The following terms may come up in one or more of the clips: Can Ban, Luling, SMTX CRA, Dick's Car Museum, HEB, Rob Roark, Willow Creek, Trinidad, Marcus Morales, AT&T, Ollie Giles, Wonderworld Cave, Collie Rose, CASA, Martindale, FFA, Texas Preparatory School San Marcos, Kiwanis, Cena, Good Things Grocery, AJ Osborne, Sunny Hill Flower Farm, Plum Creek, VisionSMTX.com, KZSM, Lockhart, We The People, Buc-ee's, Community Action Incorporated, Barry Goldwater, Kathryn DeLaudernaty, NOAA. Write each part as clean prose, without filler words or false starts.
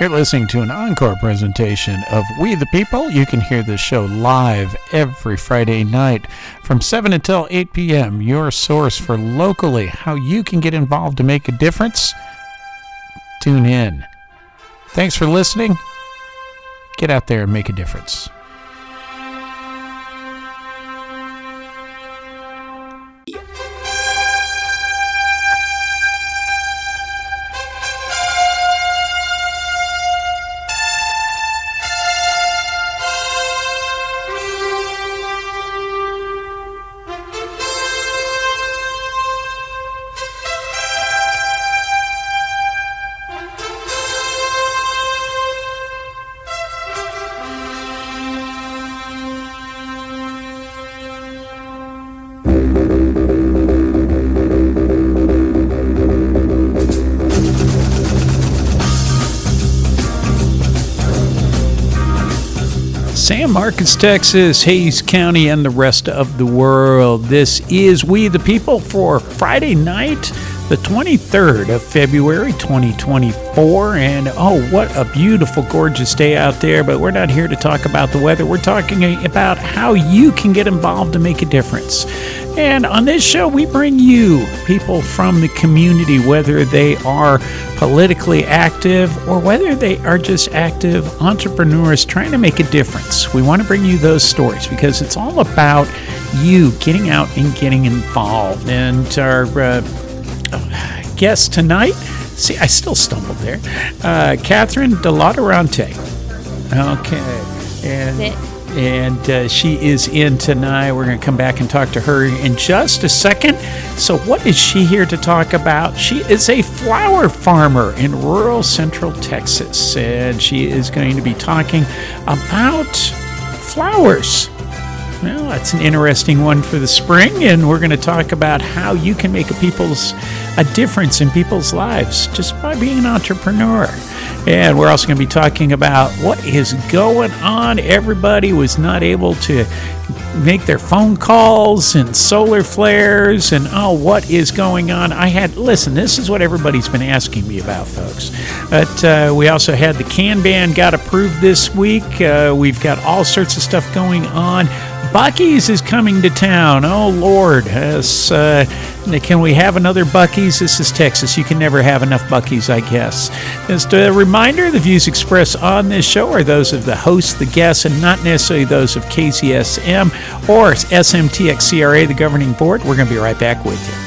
You're listening to an encore presentation of We The People. You can hear this show live every Friday night from 7 until 8 p.m. Your source for locally how you can get involved to make a difference. Tune in. Thanks for listening. Get out there and make a difference. San Marcos, Texas, Hays County, and the rest of the world. This is We the People for Friday night, the 23rd of February, 2024. And oh, what a beautiful, gorgeous day out there. But we're not here to talk about the weather. We're talking about how you can get involved to make a difference. And on this show, we bring you people from the community, whether they are politically active or whether they are just active entrepreneurs trying to make a difference. We want to bring you those stories because it's all about you getting out and getting involved. And our guest tonight, see, I still stumbled there, Kathryn DeLaudernaty. Okay. And that's it. And she is in tonight. We're going to come back and talk to her in just a second. So what is she here to talk about? She is a flower farmer in rural central Texas, and she is going to be talking about flowers. Well, that's an interesting one for the spring, and we're going to talk about how you can make a difference in people's lives just by being an entrepreneur. And we're also going to be talking about what is going on. Everybody was not able to make their phone calls and solar flares and, oh, what is going on? Listen, this is what everybody's been asking me about, folks. But we also had the Can Ban got approved this week. We've got all sorts of stuff going on. Buc-ee's is coming to town. Oh, Lord. Can we have another Buc-ee's? This is Texas. You can never have enough Buc-ee's, I guess. Just a reminder, the views expressed on this show are those of the host, the guests, and not necessarily those of KZSM or SMTX CRA, the governing board. We're going to be right back with you.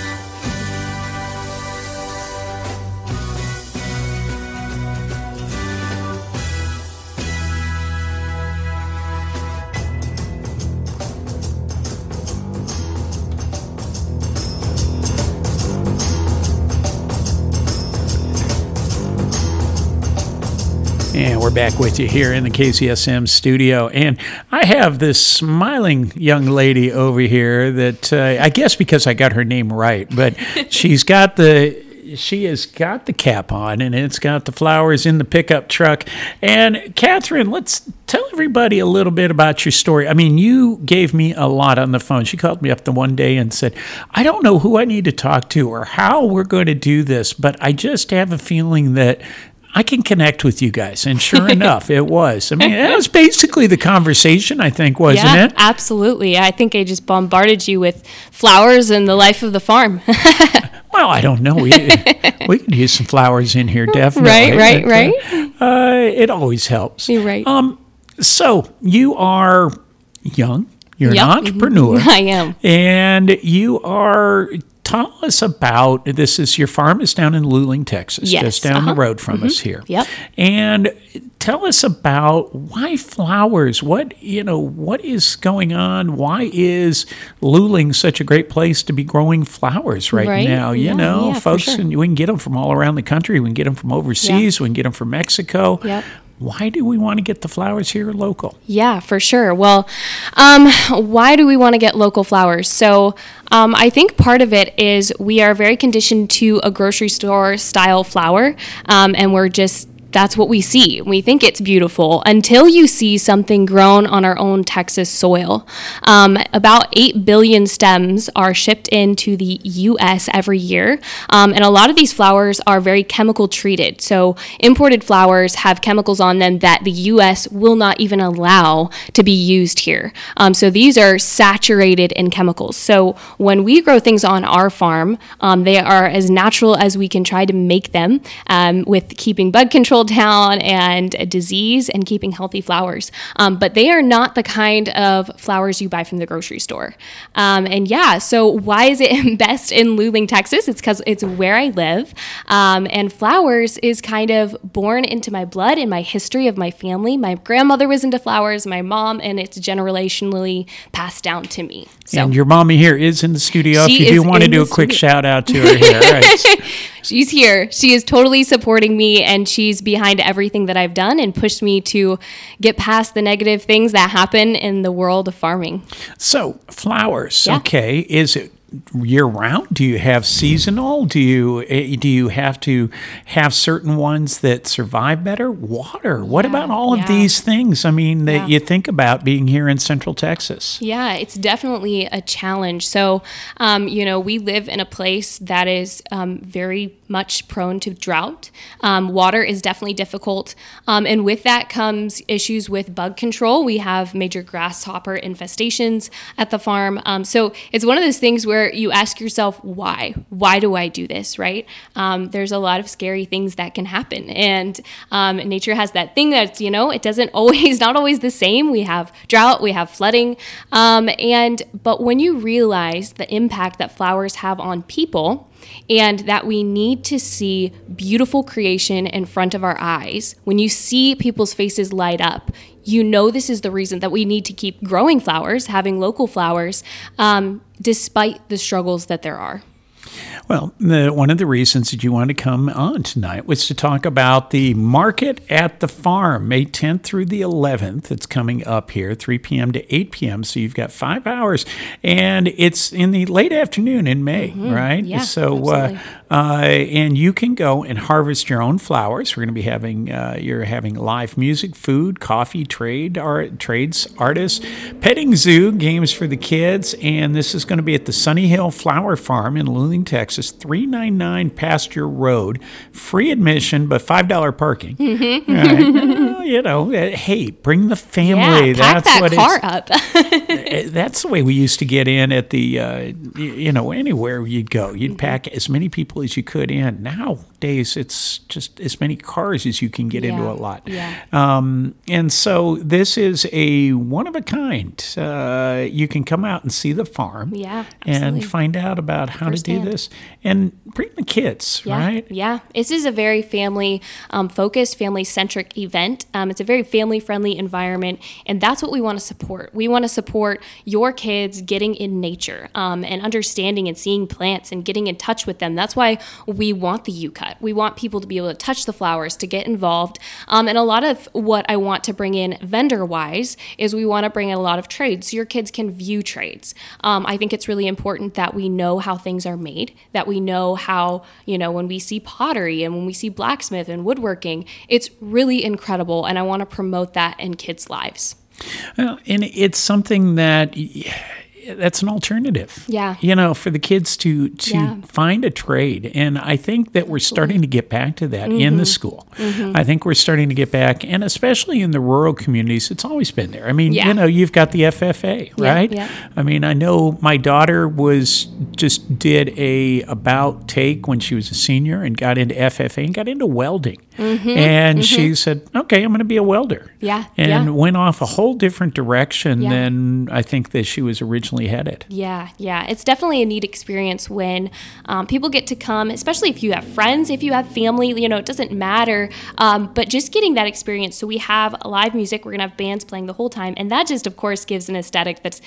And we're back with you here in the KZSM studio. And I have this smiling young lady over here that I guess because I got her name right, but she has got the cap on, and it's got the flowers in the pickup truck. And Kathryn, let's tell everybody a little bit about your story. I mean, you gave me a lot on the phone. She called me up the one day and said, I don't know who I need to talk to or how we're going to do this, but I just have a feeling that I can connect with you guys. And sure enough, it was. I mean, that was basically the conversation, I think, wasn't it? Absolutely. I think I just bombarded you with flowers and the life of the farm. Well, I don't know. We could use some flowers in here, definitely. Right. It always helps. You're right. So you are young. You're an entrepreneur. I am. And you are... Tell us about, this is your farm is down in Luling, Texas, just down the road from us here. Yep. And tell us about why flowers, what is going on? Why is Luling such a great place to be growing flowers right now? Folks, sure. And we can get them from all around the country. We can get them from overseas. Yeah. We can get them from Mexico. Yep. Why do we want to get the flowers here local? Yeah, for sure. Well, why do we want to get local flowers? So I think part of it is we are very conditioned to a grocery store style flower, and we're just that's what we see. We think it's beautiful until you see something grown on our own Texas soil. About 8 billion stems are shipped into the U.S. every year, and a lot of these flowers are very chemical treated. So imported flowers have chemicals on them that the U.S. will not even allow to be used here. So these are saturated in chemicals. So when we grow things on our farm, they are as natural as we can try to make them, with keeping bug control down and disease and keeping healthy flowers. But they are not the kind of flowers you buy from the grocery store. So why is it best in Luling, Texas? It's because it's where I live. And flowers is kind of born into my blood and my history of my family. My grandmother was into flowers, my mom, and it's generationally passed down to me. So, and your mommy here is in the studio. If you do want to do a quick shout out to her here. Right. She's here. She is totally supporting me, and she's behind everything that I've done and pushed me to get past the negative things that happen in the world of farming. So flowers, yeah. Okay, is it year round? Do you have seasonal? Do you have to have certain ones that survive better? Water. What about all of these things? I mean, that you think about being here in Central Texas. Yeah, it's definitely a challenge. So, we live in a place that is very much prone to drought. Water is definitely difficult. And with that comes issues with bug control. We have major grasshopper infestations at the farm. So it's one of those things where you ask yourself, why? Why do I do this, right? There's a lot of scary things that can happen. And nature has that thing that's, it doesn't always, not always the same. We have drought, we have flooding. But when you realize the impact that flowers have on people, and that we need to see beautiful creation in front of our eyes. When you see people's faces light up, this is the reason that we need to keep growing flowers, having local flowers, despite the struggles that there are. Well, one of the reasons that you wanted to come on tonight was to talk about the Market at the Farm, May 10th through the 11th. It's coming up here, 3 p.m. to 8 p.m., so you've got 5 hours. And it's in the late afternoon in May, right? Yeah, so, and you can go and harvest your own flowers. We're going to be having, you're having live music, food, coffee, trades, artists, petting zoo, games for the kids. And this is going to be at the Sunny Hill Flower Farm in Luling, Texas, 399 Pasture Road. Free admission, but $5 parking. Mm-hmm. Right. Well, hey, bring the family. Yeah, pack that car up. That's the way we used to get in at the, anywhere you'd go. You'd pack as many people as you could in. Nowadays, it's just as many cars as you can get into a lot. Yeah. And so this is a one-of-a-kind. You can come out and see the farm and find out about how to do this and bring the kids, right? Yeah. This is a very family focused, family centric event. It's a very family friendly environment, and that's what we want to support. We want to support your kids getting in nature and understanding and seeing plants and getting in touch with them. That's why we want the U-Cut. We want people to be able to touch the flowers, to get involved. And a lot of what I want to bring in vendor wise is we want to bring in a lot of trades so your kids can view trades. I think it's really important that we know how things are made, that we know how, when we see pottery and when we see blacksmith and woodworking, it's really incredible. And I want to promote that in kids' lives. Well, and it's something that's an alternative, for the kids to find a trade. And I think that we're starting to get back to that in the school. I think we're starting to get back, and especially in the rural communities, it's always been there. I mean, you've got the FFA, right? Yeah, yeah. I mean, I know my daughter did a about take when she was a senior and got into FFA and got into welding. She said, okay, I'm going to be a welder. Yeah. And went off a whole different direction than I think that she was originally headed. Yeah. It's definitely a neat experience when people get to come, especially if you have friends, if you have family, it doesn't matter. But just getting that experience. So we have live music. We're going to have bands playing the whole time. And that just, of course, gives an aesthetic that's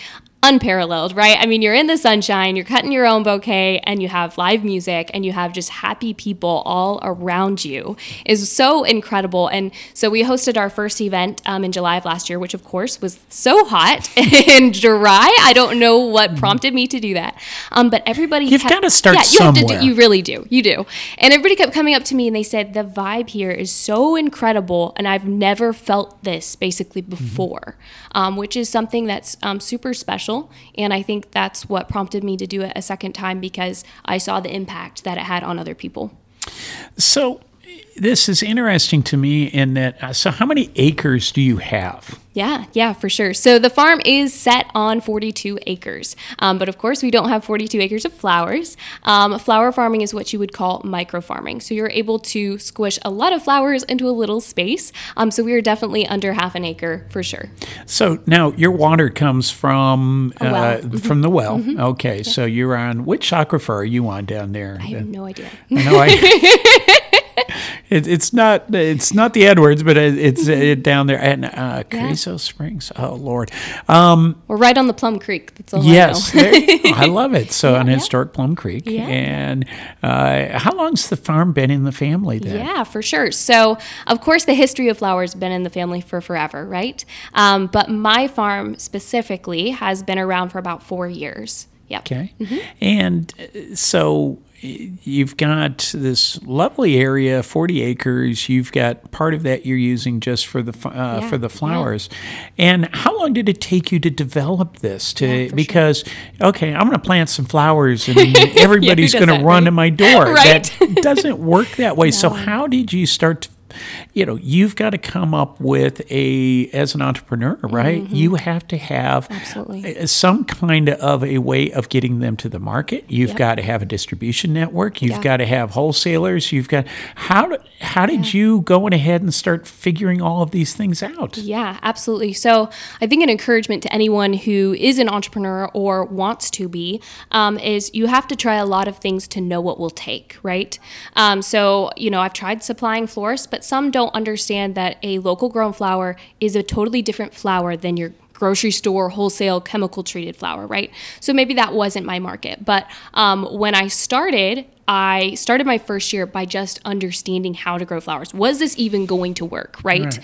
unparalleled, right? I mean, you're in the sunshine, you're cutting your own bouquet, and you have live music, and you have just happy people all around you. Is so incredible. And so we hosted our first event in July of last year, which of course was so hot and dry. I don't know what prompted me to do that. But everybody... You've got to start somewhere. You really do. You do. And everybody kept coming up to me and they said, the vibe here is so incredible and I've never felt this basically before, which is something that's super special. And I think that's what prompted me to do it a second time because I saw the impact that it had on other people. So this is interesting to me in that, so how many acres do you have? Yeah, for sure. So the farm is set on 42 acres. But of course, we don't have 42 acres of flowers. Flower farming is what you would call micro farming. So you're able to squish a lot of flowers into a little space. So we are definitely under half an acre for sure. So now your water comes from well. From the well. Mm-hmm. Okay, yeah. So you're on, which aquifer are you on down there? I have no idea. It's not the Edwards, but it's down there at Carrizo Springs. Oh Lord, we're right on the Plum Creek. That's all. Yes, I know. I love it. So yeah, historic Plum Creek. Yeah. And how long's the farm been in the family then? Yeah, for sure. So of course the history of flowers been in the family for forever, right? But my farm specifically has been around for about 4 years. Yeah. Okay. Mm-hmm. And so you've got this lovely area, 40 acres. You've got part of that you're using just for the flowers. Yeah. And how long did it take you to develop this? Because I'm going to plant some flowers and everybody's going to run to my door. Right? That doesn't work that way. No. So how did you start to, you've got to come up with as an entrepreneur, right? Mm-hmm. You have to have absolutely some kind of a way of getting them to the market. You've got to have a distribution network. You've got to have wholesalers. You've got, how did you go ahead and start figuring all of these things out? Yeah, absolutely. So I think an encouragement to anyone who is an entrepreneur or wants to be, is you have to try a lot of things to know what will take, right? So I've tried supplying florists, but some don't understand that a local grown flower is a totally different flower than your grocery store, wholesale, chemical treated flower, right? So maybe that wasn't my market. But when I started my first year by just understanding how to grow flowers. Was this even going to work, right?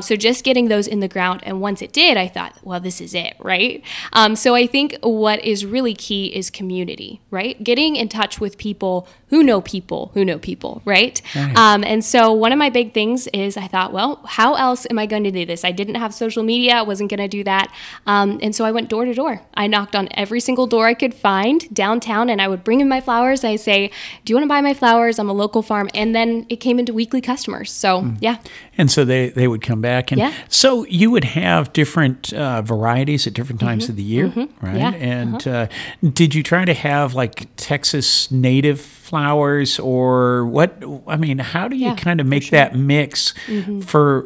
So just getting those in the ground. And once it did, I thought, well, this is it, right? So I think what is really key is community, right? Getting in touch with people who know people who know people, right? And so one of my big things is I thought, well, how else am I going to do this? I didn't have social media. I wasn't going to do that. And so I went door to door. I knocked on every single door I could find downtown, and I would bring in my flowers. I say, do you want to buy my flowers? I'm a local farm. And then it came into weekly customers. So, And so they would come back. And so you would have different varieties at different times of the year, right? Yeah. And did you try to have like Texas native flowers or what? I mean, how do you kind of make that mix for,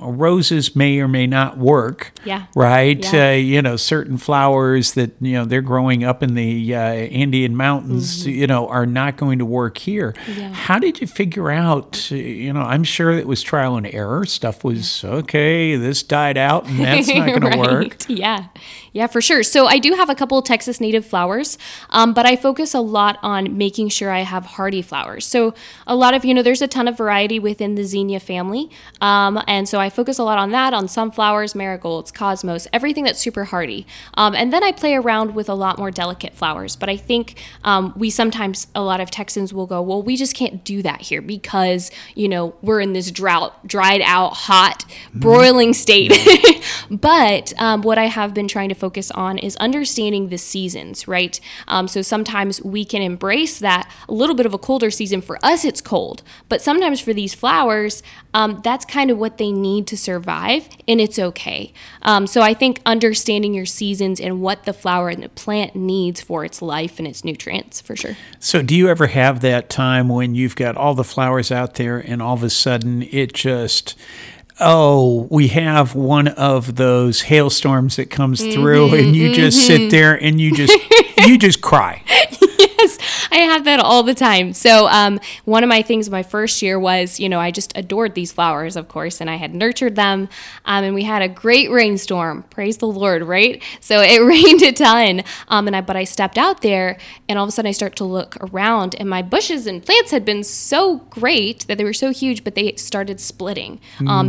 roses may or may not work, right? Yeah. Certain flowers that, they're growing up in the Andean mountains, are not going to work here. Yeah. How did you figure out, I'm sure it was trial and error. Stuff was, this died out and that's not going to work. Yeah, for sure. So I do have a couple of Texas native flowers, but I focus a lot on making sure I have hardy flowers. So a lot of, there's a ton of variety within the zinnia family. And so I focus a lot on that, on sunflowers, marigolds, cosmos, everything that's super hardy. And then I play around with a lot more delicate flowers. But I think sometimes a lot of Texans will go, well, we just can't do that here because, we're in this drought, dried out, hot, broiling state. But what I have been trying to focus on is understanding the seasons, right? So sometimes we can embrace that a little bit of a colder season. For us, it's cold, but sometimes for these flowers, that's kind of what they need to survive, and it's okay. So I think understanding your seasons and what the flower and the plant needs for its life and its nutrients, for sure. So do you ever have that time when you've got all the flowers out there and all of a sudden it just... Oh, we have one of those hailstorms that comes through and you just sit there and you just cry. Yes, I I have that all the time. So one of my things my first year was, you know, I just adored these flowers, of course, and I had nurtured them. And we had a great rainstorm. Praise the Lord, right? So it rained a ton. But I stepped out there, and all of a sudden I start to look around, and my bushes and plants had been so great that they were so huge, but they started splitting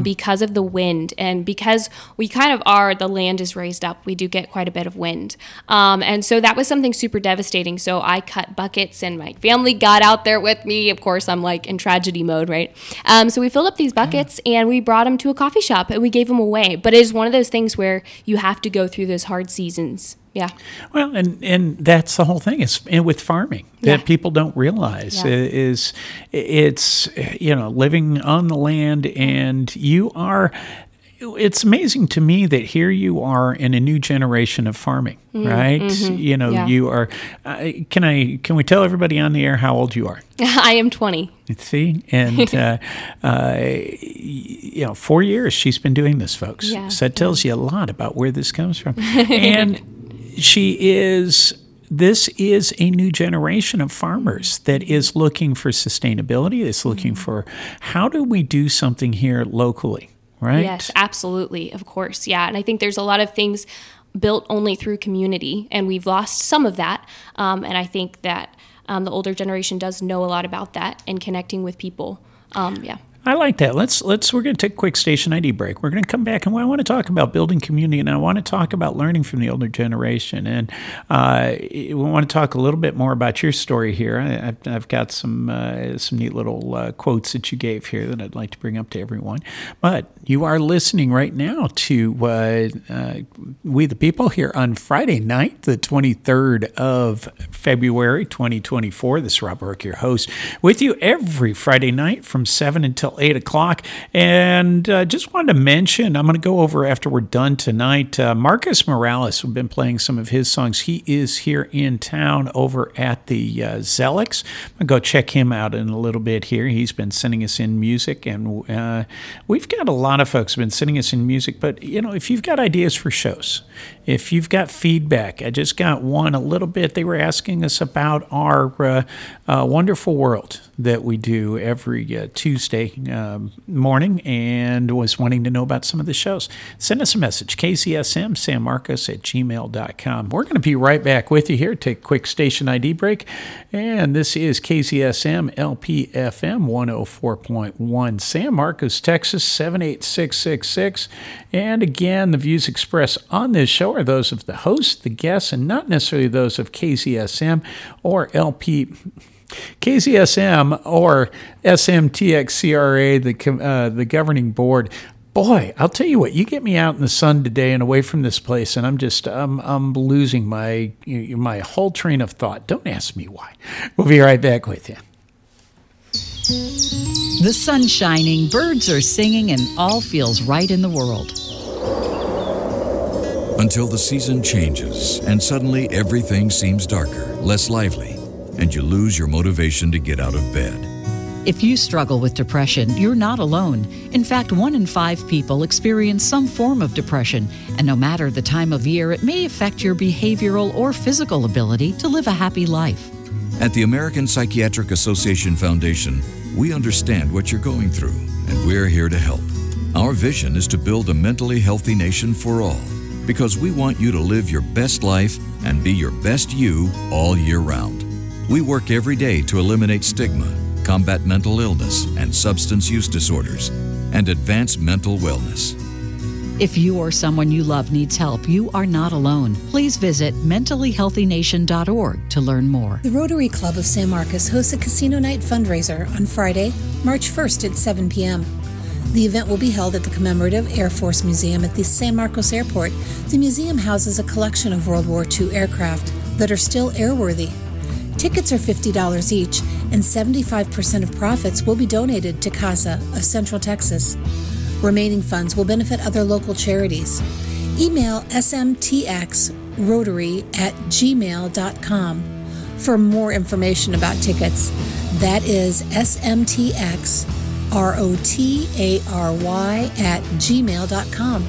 because of the wind. And because we kind of are, the land is raised up, we do get quite a bit of wind. And so that was something super devastating. So I cut buckets, and my family got out there with me. Of course, I'm like in tragedy mode, right? So we filled up these buckets and we brought them to a coffee shop and we gave them away. But it is one of those things where you have to go through those hard seasons. Yeah. Well, and that's the whole thing is with farming that people don't realize is it's, you know, living on the land, and you are, it's amazing to me that here you are in a new generation of farming, right? You know, you are, can we tell everybody on the air how old you are? I am 20. See? And, you know, 4 years she's been doing this, folks. Yeah. So that tells you a lot about where this comes from. And she is... This is a new generation of farmers that is looking for sustainability. It's looking for how do we do something here locally, right? Yes, absolutely. Of course. Yeah. And I think there's a lot of things built only through community, and we've lost some of that. And I think that the older generation does know a lot about that and connecting with people. I like that. Let's we're going to take a quick station ID break. We're going to come back, and I want to talk about building community, and I want to talk about learning from the older generation, and we want to talk a little bit more about your story here. I've got some neat little quotes that you gave here that I'd like to bring up to everyone. But you are listening right now to We the People here on Friday night, the 23rd of February, 2024. This is Rob Roark, your host, with you every Friday night from 7 until 8 o'clock. And just wanted to mention, I'm going to go over after we're done tonight, Marcus Morales, we've been playing some of his songs. He is here in town over at the Zelix. I'm going to go check him out in a little bit here. He's been sending us in music, and we've got a lot of folks who've been sending us in music. But, you know, if you've got ideas for shows, if you've got feedback, I just got one a little bit. They were asking us about our Wonderful World that we do every Tuesday morning, and was wanting to know about some of the shows. Send us a message, KZSMSanMarcos@gmail.com. We're going to be right back with you here. Take a quick station ID break. And this is KZSM LPFM 104.1 San Marcos, Texas 78666. And again, the views expressed on this show are those of the host, the guests, and not necessarily those of KZSM or KZSM or SMTX CRA, the governing board. Boy, I'll tell you what, you get me out in the sun today and away from this place, and I'm just I'm losing my whole train of thought. Don't ask me why. We'll be right back with you. The sun's shining, birds are singing, and all feels right in the world. Until the season changes and suddenly everything seems darker, less lively, and you lose your motivation to get out of bed. If you struggle with depression, you're not alone. In fact, 1 in 5 people experience some form of depression, and no matter the time of year, it may affect your behavioral or physical ability to live a happy life. At the American Psychiatric Association Foundation, we understand what you're going through, and we're here to help. Our vision is to build a mentally healthy nation for all, because we want you to live your best life and be your best you all year round. We work every day to eliminate stigma, combat mental illness and substance use disorders, and advance mental wellness. If you or someone you love needs help, you are not alone. Please visit mentallyhealthynation.org to learn more. The Rotary Club of San Marcos hosts a casino night fundraiser on Friday, March 1st at 7 p.m. The event will be held at the Commemorative Air Force Museum at the San Marcos Airport. The museum houses a collection of World War II aircraft that are still airworthy. Tickets are $50 each, and 75% of profits will be donated to CASA of Central Texas. Remaining funds will benefit other local charities. Email smtxrotary@gmail.com for more information about tickets. That is smtxrotary@gmail.com.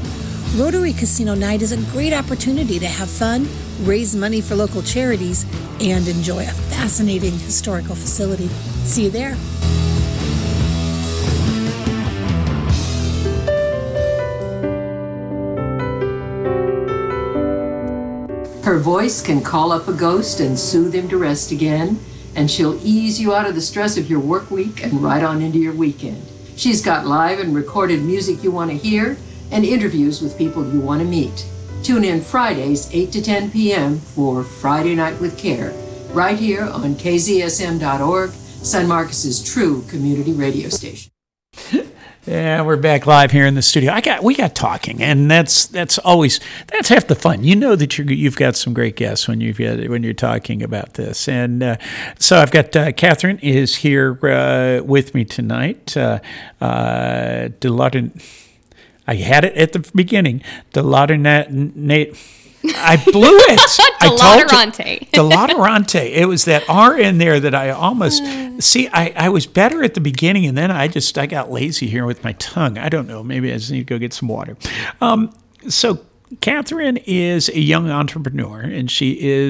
Rotary Casino Night is a great opportunity to have fun, raise money for local charities, and enjoy a fascinating historical facility. See you there. Her voice can call up a ghost and soothe him to rest again, and she'll ease you out of the stress of your work week and right on into your weekend. She's got live and recorded music you want to hear and interviews with people you want to meet. Tune in Fridays, 8 to 10 p.m. for Friday Night with Care, right here on KZSM.org, San Marcos' true community radio station. Yeah, we're back live here in the studio. We got talking, and that's always half the fun. You know that you've got some great guests when you're talking about this. And so I've got Kathryn is here with me tonight. DeLaudernaty, I had it at the beginning. DeLaudernaty. I blew it. DeLaudernaty. It was that R in there that I almost see. I was better at the beginning, and then I got lazy here with my tongue. I don't know. Maybe I just need to go get some water. So Kathryn is a young entrepreneur, and she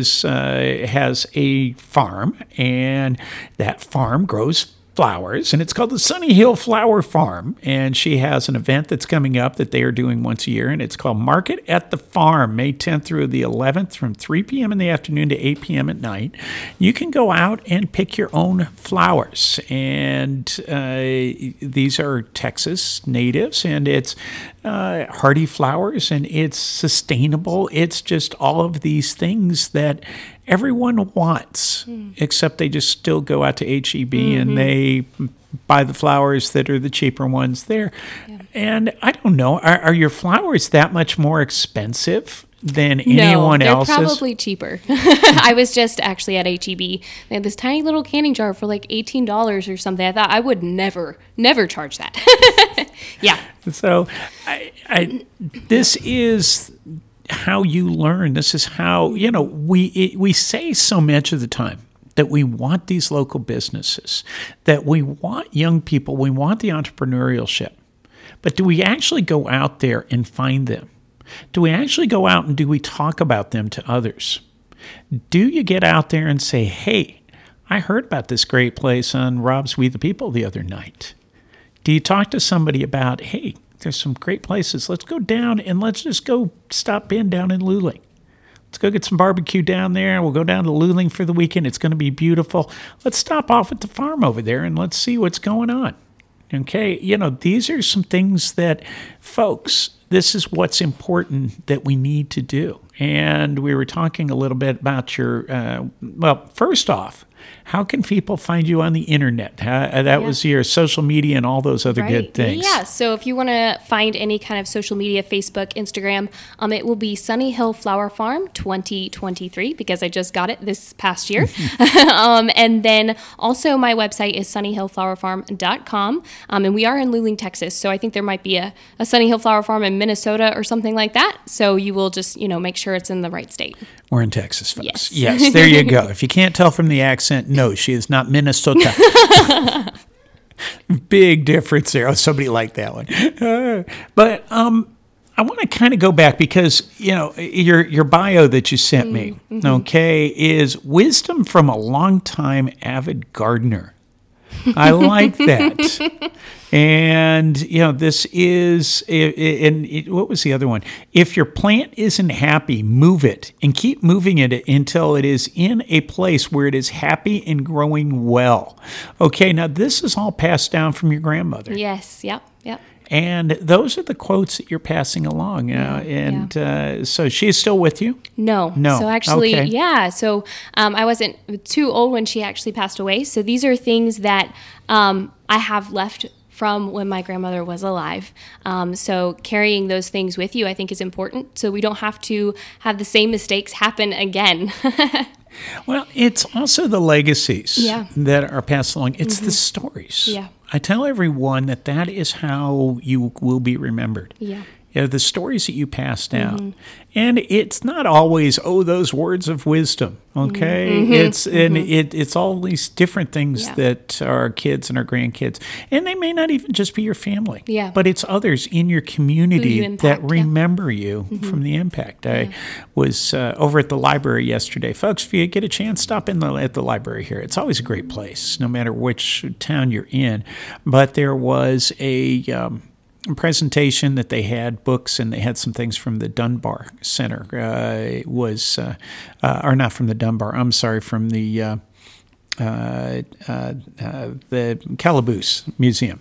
has a farm, and that farm grows flowers, and it's called the Sunny Hill Flower Farm, and she has an event that's coming up that they are doing once a year, and it's called Market at the Farm, May 10th through the 11th from 3 p.m. in the afternoon to 8 p.m. at night. You can go out and pick your own flowers, and these are Texas natives, and it's hardy flowers, and it's sustainable. It's just all of these things that everyone wants, except they just still go out to HEB and they buy the flowers that are the cheaper ones there. Yeah. And I don't know, are your flowers that much more expensive than anyone else's? No, they're probably cheaper. I was just actually at HEB. They had this tiny little canning jar for like $18 or something. I thought I would never charge that. Yeah. So this is how you learn. This is how, we say so much of the time that we want these local businesses, that we want young people, we want the entrepreneurship. But do we actually go out there and find them? Do we actually go out and do we talk about them to others? Do you get out there and say, hey, I heard about this great place on Rob's We The People the other night. Do you talk to somebody about, hey, there's some great places. Let's go down and let's just go stop in down in Luling. Let's go get some barbecue down there. We'll go down to Luling for the weekend. It's going to be beautiful. Let's stop off at the farm over there and let's see what's going on. Okay, these are some things that, folks, this is what's important that we need to do. And we were talking a little bit about your, first off, how can people find you on the internet? Was your social media and all those other good things. Yeah, so if you want to find any kind of social media, Facebook, Instagram, it will be Sunny Hill Flower Farm 2023 because I just got it this past year. And then also my website is sunnyhillflowerfarm.com. And we are in Luling, Texas, so I think there might be a Sunny Hill Flower Farm in Minnesota or something like that. So you will just, make sure it's in the right state. We're in Texas, folks. Yes, there you go. If you can't tell from the accent, no, she is not Minnesota. Big difference there. Oh, somebody liked that one. But I want to kind of go back because, your bio that you sent me, is wisdom from a longtime avid gardener. I like that. And, this is, and what was the other one? If your plant isn't happy, move it and keep moving it until it is in a place where it is happy and growing well. Okay, now this is all passed down from your grandmother. Yes, yep. And those are the quotes that you're passing along. So she's still with you? No. So actually, So I wasn't too old when she actually passed away. So these are things that I have left from when my grandmother was alive. So carrying those things with you, I think, is important. So we don't have to have the same mistakes happen again. Well, it's also the legacies that are passed along. It's the stories. Yeah. I tell everyone that is how you will be remembered. Yeah. you know, the stories that you pass down. Mm-hmm. And it's not always, oh, those words of wisdom, okay? Mm-hmm. It's and mm-hmm. it's all these different things yeah. that our kids and our grandkids, and they may not even just be your family, yeah. but it's others in your community you impact, that remember yeah. you mm-hmm. from the impact. Yeah. I was over at the library yesterday. Folks, if you get a chance, stop in at the library here. It's always a great place, no matter which town you're in. But there was a... presentation that they had books, and they had some things from the Dunbar Center. It was, or not from the Dunbar, I'm sorry, from the Calaboose Museum.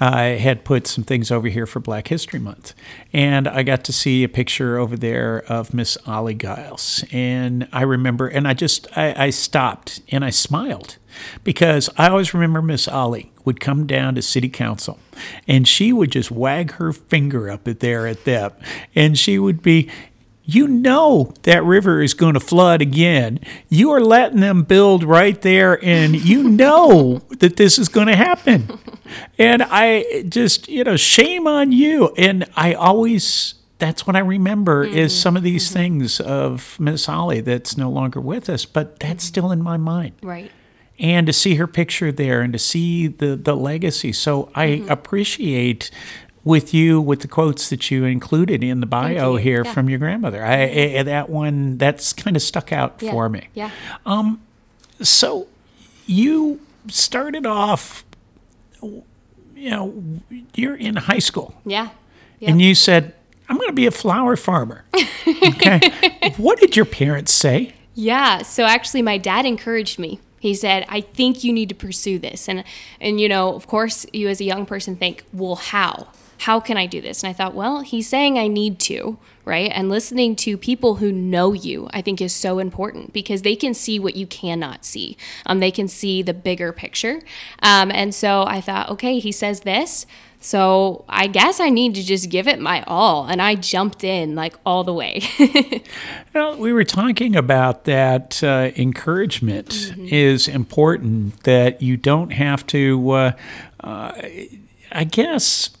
I had put some things over here for Black History Month, and I got to see a picture over there of Miss Ollie Giles, and I remember, and I stopped and I smiled because I always remember Miss Ollie would come down to City Council, and she would just wag her finger up at there at them, and she would be, you know, that river is going to flood again. You are letting them build right there, and you know that this is going to happen. And I just, you know, shame on you. And I always, that's what I remember mm-hmm. is some of these mm-hmm. things of Miss Ollie that's no longer with us, but that's still in my mind. Right. And to see her picture there and to see the legacy. So I mm-hmm. appreciate with you, with the quotes that you included in the bio here yeah. from your grandmother. That one, that's kind of stuck out yeah. for me. Yeah. So you started off, you know, you're in high school. Yeah. Yep. And you said, I'm going to be a flower farmer. Okay. What did your parents say? Yeah. So actually my dad encouraged me. He said, I think you need to pursue this. And you know, of course, you as a young person think, well, how? How can I do this? And I thought, well, he's saying I need to, right? And listening to people who know you, I think, is so important because they can see what you cannot see. They can see the bigger picture. And so I thought, okay, he says this, so I guess I need to just give it my all. And I jumped in like all the way. Well, we were talking about that encouragement mm-hmm. is important, that you don't have to, I guess...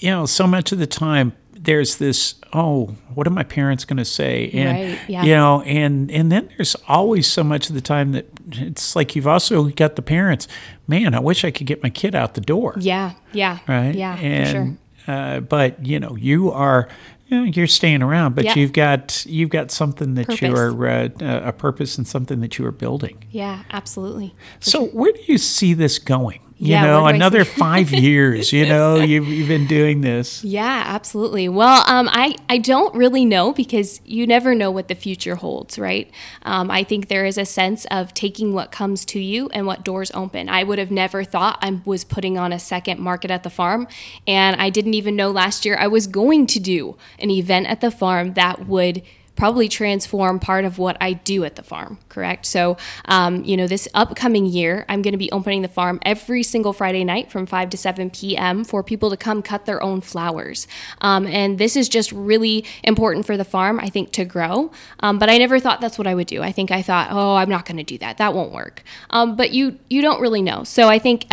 You know, so much of the time there's this, oh, what are my parents going to say? And, right, yeah. you know, and then there's always so much of the time that it's like you've also got the parents, man, I wish I could get my kid out the door. Yeah, yeah. Right? Yeah, and, for sure. But, you know, you're staying around, but yep. you've got something that you are a purpose and something that you are building. Yeah, absolutely. So where do you see this going? You yeah, know, another 5 years, you know, you've been doing this. Yeah, absolutely. Well, I don't really know because you never know what the future holds, right? I think there is a sense of taking what comes to you and what doors open. I would have never thought I was putting on a second market at the farm, and I didn't even know last year I was going to do an event at the farm that would probably transform part of what I do at the farm, correct? So, you know, this upcoming year, I'm going to be opening the farm every single Friday night from 5 to 7 p.m. for people to come cut their own flowers. And this is just really important for the farm, I think, to grow. But I never thought that's what I would do. I think I thought, oh, I'm not going to do that. That won't work. But you don't really know. So I think,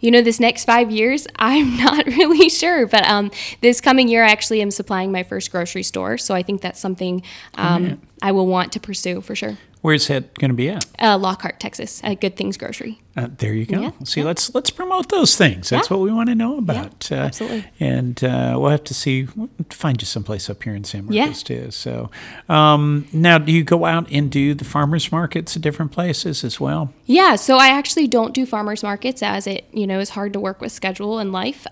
you know, this next 5 years, I'm not really sure. But this coming year, I actually am supplying my first grocery store. So I think that's something I will want to pursue for sure. Where's that going to be at? Lockhart, Texas, at Good Things Grocery. There you go. Yeah, see, yeah. let's promote those things. That's what we want to know about. Yeah, absolutely. And we'll have to see, we'll find you someplace up here in San Marcos too. So now, do you go out and do the farmers markets at different places as well? Yeah. So I actually don't do farmers markets, as it is hard to work with schedule and life.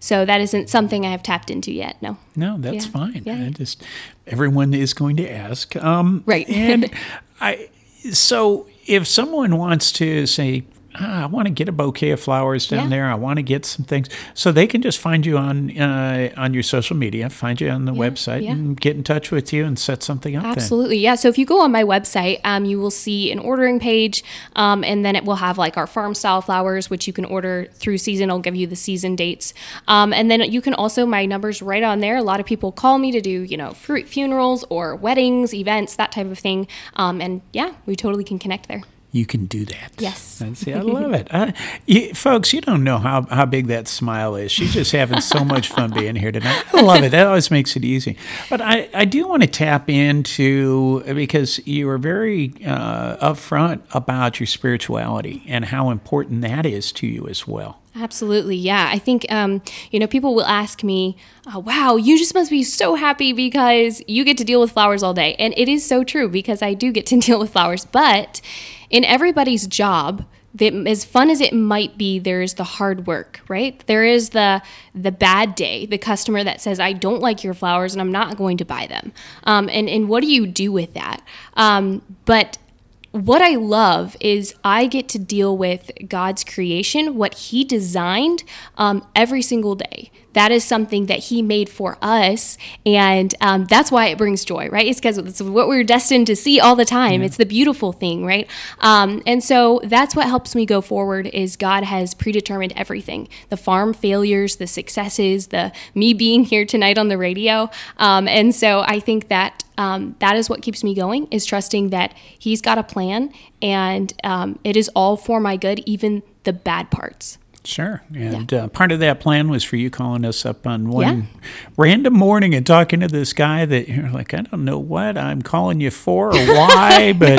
So that isn't something I have tapped into yet. No. No, that's fine. Yeah. I just everyone is going to ask. Right. And so if someone wants to say, I want to get a bouquet of flowers down there, I want to get some things, so they can just find you on your social media, find you on the website, and get in touch with you and set something up. Absolutely, yeah. So if you go on my website, you will see an ordering page, and then it will have like our farm style flowers, which you can order through season. I'll give you the season dates, and then you can also, my number's right on there. A lot of people call me to do funerals or weddings, events, that type of thing, and we totally can connect there. you can do that. Yes. See, I love it. Folks, you don't know how big that smile is. She's just having so much fun being here tonight. I love it. That always makes it easy. But I do want to tap into, because you were very upfront about your spirituality and how important that is to you as well. Absolutely, yeah. I think, people will ask me, oh, wow, you just must be so happy because you get to deal with flowers all day. And it is so true, because I do get to deal with flowers. But in everybody's job, as fun as it might be, there is the hard work, right? There is the bad day, the customer that says, I don't like your flowers and I'm not going to buy them. And what do you do with that? But what I love is I get to deal with God's creation, what He designed, every single day. That is something that He made for us, and that's why it brings joy, right? It's because it's what we're destined to see all the time. Yeah. It's the beautiful thing, right? And so that's what helps me go forward, is God has predetermined everything. The farm failures, the successes, the me being here tonight on the radio. And so I think that that is what keeps me going, is trusting that He's got a plan, and it is all for my good, even the bad parts. Sure. And yeah. Part of that plan was for you calling us up on one random morning and talking to this guy that you're like, I don't know what I'm calling you for or why, but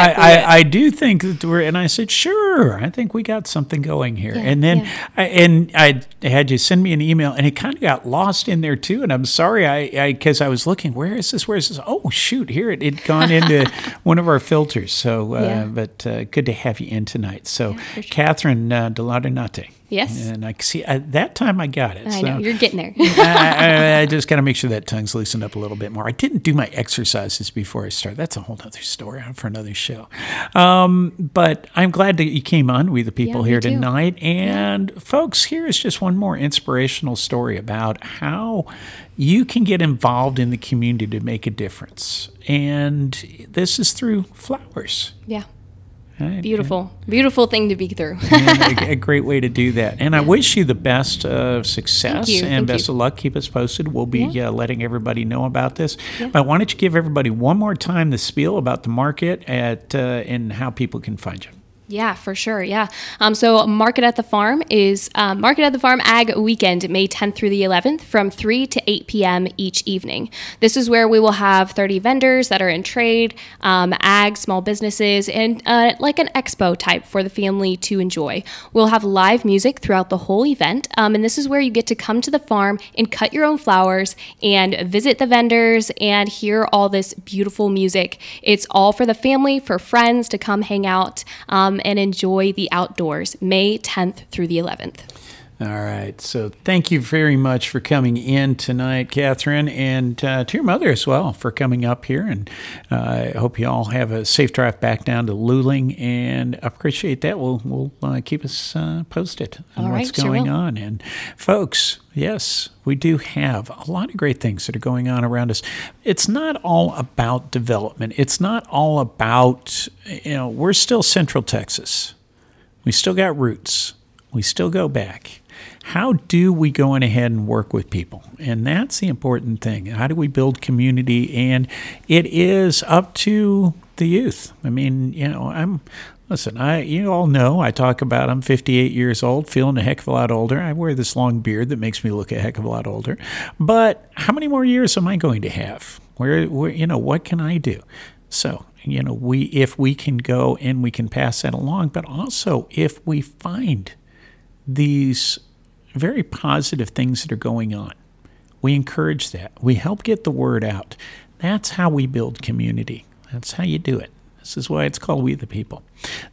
I do think that and I said, sure, I think we got something going here. Yeah, and then I had you send me an email, and it kind of got lost in there too. And I'm sorry, because I was looking, where is this? Oh, shoot, here it had gone into one of our filters. So, but good to have you in tonight. So, yeah, sure. Kathryn DeLaudernaty. Yes. And I see that time I got it. I know. You're getting there. I just got to make sure that tongue's loosened up a little bit more. I didn't do my exercises before I started. That's a whole other story for another show. But I'm glad that you came on We the People here tonight. And folks, here is just one more inspirational story about how you can get involved in the community to make a difference. And this is through flowers. Yeah. Right. Beautiful thing to be through. A great way to do that. And I wish you the best of success and best of luck. Keep us posted. We'll be letting everybody know about this. Yeah. But why don't you give everybody one more time the spiel about the market and how people can find you? Yeah, for sure. Yeah. So Market at the Farm is Market at the Farm Ag Weekend, May 10th through the 11th, from 3 to 8 p.m. each evening. This is where we will have 30 vendors that are in trade, ag, small businesses, and like an expo type for the family to enjoy. We'll have live music throughout the whole event. And this is where you get to come to the farm and cut your own flowers and visit the vendors and hear all this beautiful music. It's all for the family, for friends to come hang out. And enjoy the outdoors, May 10th through the 11th. All right. So thank you very much for coming in tonight, Kathryn, and to your mother as well for coming up here. And I hope you all have a safe drive back down to Luling, and appreciate that. We'll keep us posted on what's going on. And folks, yes, we do have a lot of great things that are going on around us. It's not all about development. It's not all about, we're still Central Texas. We still got roots. We still go back. How do we go on ahead and work with people? And that's the important thing. How do we build community? And it is up to the youth. I mean, Listen, you all know I talk about I'm 58 years old, feeling a heck of a lot older. I wear this long beard that makes me look a heck of a lot older. But how many more years am I going to have? Where what can I do? So, if we can go and we can pass that along, but also if we find these very positive things that are going on, we encourage that. We help get the word out. That's how we build community. That's how you do it. This is why it's called We the People.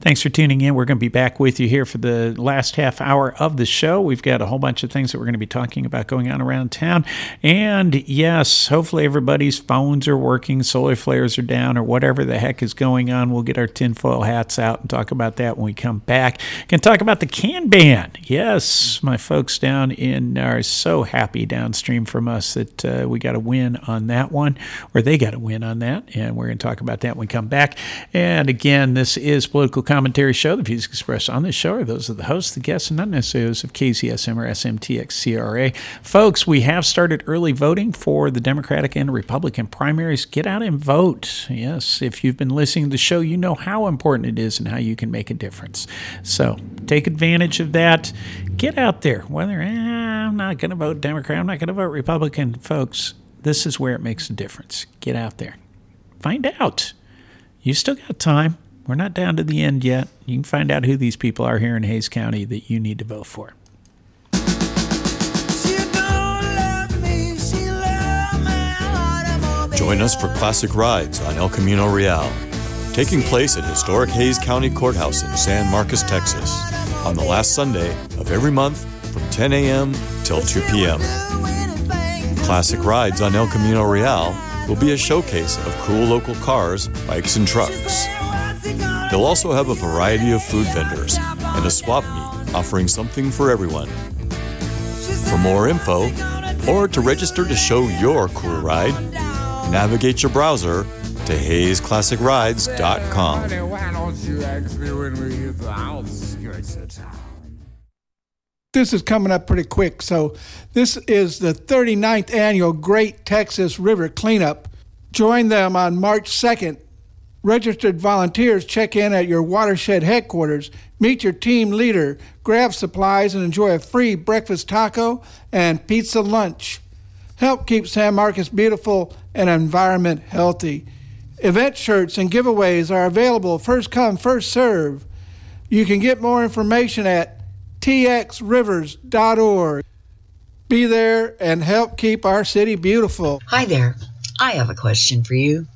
Thanks for tuning in. We're going to be back with you here for the last half hour of the show. We've got a whole bunch of things that we're going to be talking about going on around town. And yes, hopefully everybody's phones are working, solar flares are down, or whatever the heck is going on. We'll get our tinfoil hats out and talk about that when we come back. We can talk about the Can Ban. Yes, my folks down in are so happy downstream from us that we got a win on that one, or they got a win on that. And we're going to talk about that when we come back. And again, this is political commentary show. The views expressed on this show are those of the host, the guests, and not necessarily those of KZSM or SMTX CRA. Folks, we have started early voting for the Democratic and Republican primaries. Get out and vote. Yes, if you've been listening to the show, you know how important it is and how you can make a difference. So take advantage of that. Get out there. Whether I'm not going to vote Democrat, I'm not going to vote Republican, folks, this is where it makes a difference. Get out there. Find out. You still got time. We're not down to the end yet. You can find out who these people are here in Hays County that you need to vote for. Join us for classic rides on El Camino Real, taking place at historic Hays County Courthouse in San Marcos, Texas, on the last Sunday of every month from 10 a.m. till 2 p.m. Classic rides on El Camino Real will be a showcase of cool local cars, bikes, and trucks. They'll also have a variety of food vendors and a swap meet offering something for everyone. For more info or to register to show your cool ride, navigate your browser to HaysClassicRides.com. This is coming up pretty quick. So this is the 39th Annual Great Texas River Cleanup. Join them on March 2nd. Registered volunteers check in at your watershed headquarters, meet your team leader, grab supplies, and enjoy a free breakfast taco and pizza lunch. Help keep San Marcos beautiful and environment healthy. Event shirts and giveaways are available first come, first serve. You can get more information at txrivers.org. Be there and help keep our city beautiful. Hi there. I have a question for you.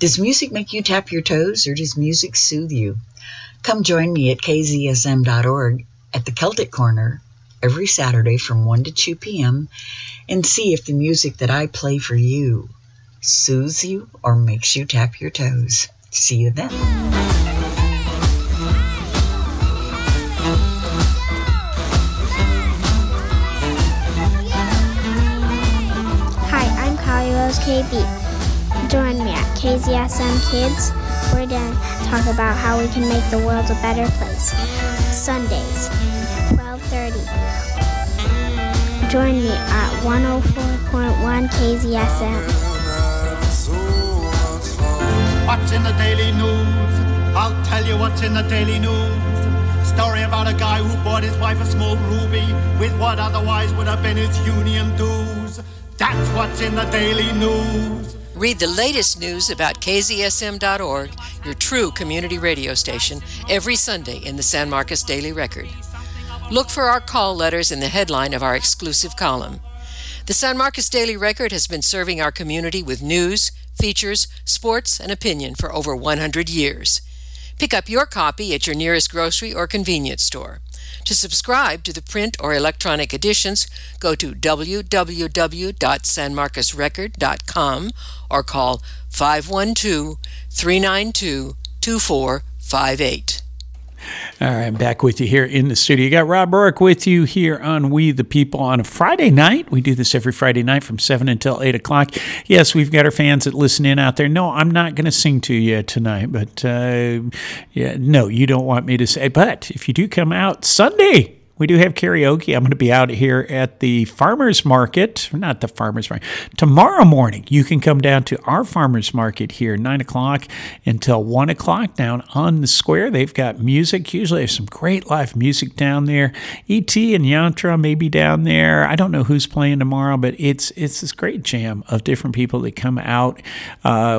Does music make you tap your toes, or does music soothe you? Come join me at kzsm.org at the Celtic Corner every Saturday from 1 to 2 p.m. and see if the music that I play for you soothes you or makes you tap your toes. See you then. KB. Join me at KZSM Kids. We're going to talk about how we can make the world a better place. Sundays, 12:30. Join me at 104.1 KZSM. What's in the daily news? I'll tell you what's in the daily news. Story about a guy who bought his wife a small ruby with what otherwise would have been his union dues. That's what's in the daily news. Read the latest news about KZSM.org, your true community radio station, every Sunday in the San Marcos Daily Record. Look for our call letters in the headline of our exclusive column. The San Marcos Daily Record has been serving our community with news, features, sports, and opinion for over 100 years. Pick up your copy at your nearest grocery or convenience store. To subscribe to the print or electronic editions, go to www.sanmarcosrecord.com or call 512-392-2458. All right, back with you here in the studio. You got Rob Roark with you here on We The People on a Friday night. We do this every Friday night from 7 until 8 o'clock. Yes, we've got our fans that listen in out there. No, I'm not going to sing to you tonight, but yeah, no, you don't want me to say. But if you do come out Sunday, we do have karaoke. I'm going to be out here at the farmers market, not the farmers market, tomorrow morning. You can come down to our farmers market here, 9 o'clock until 1 o'clock down on the square. They've got music. Usually there's some great live music down there. E.T. and Yantra may be down there. I don't know who's playing tomorrow, but it's this great jam of different people that come out.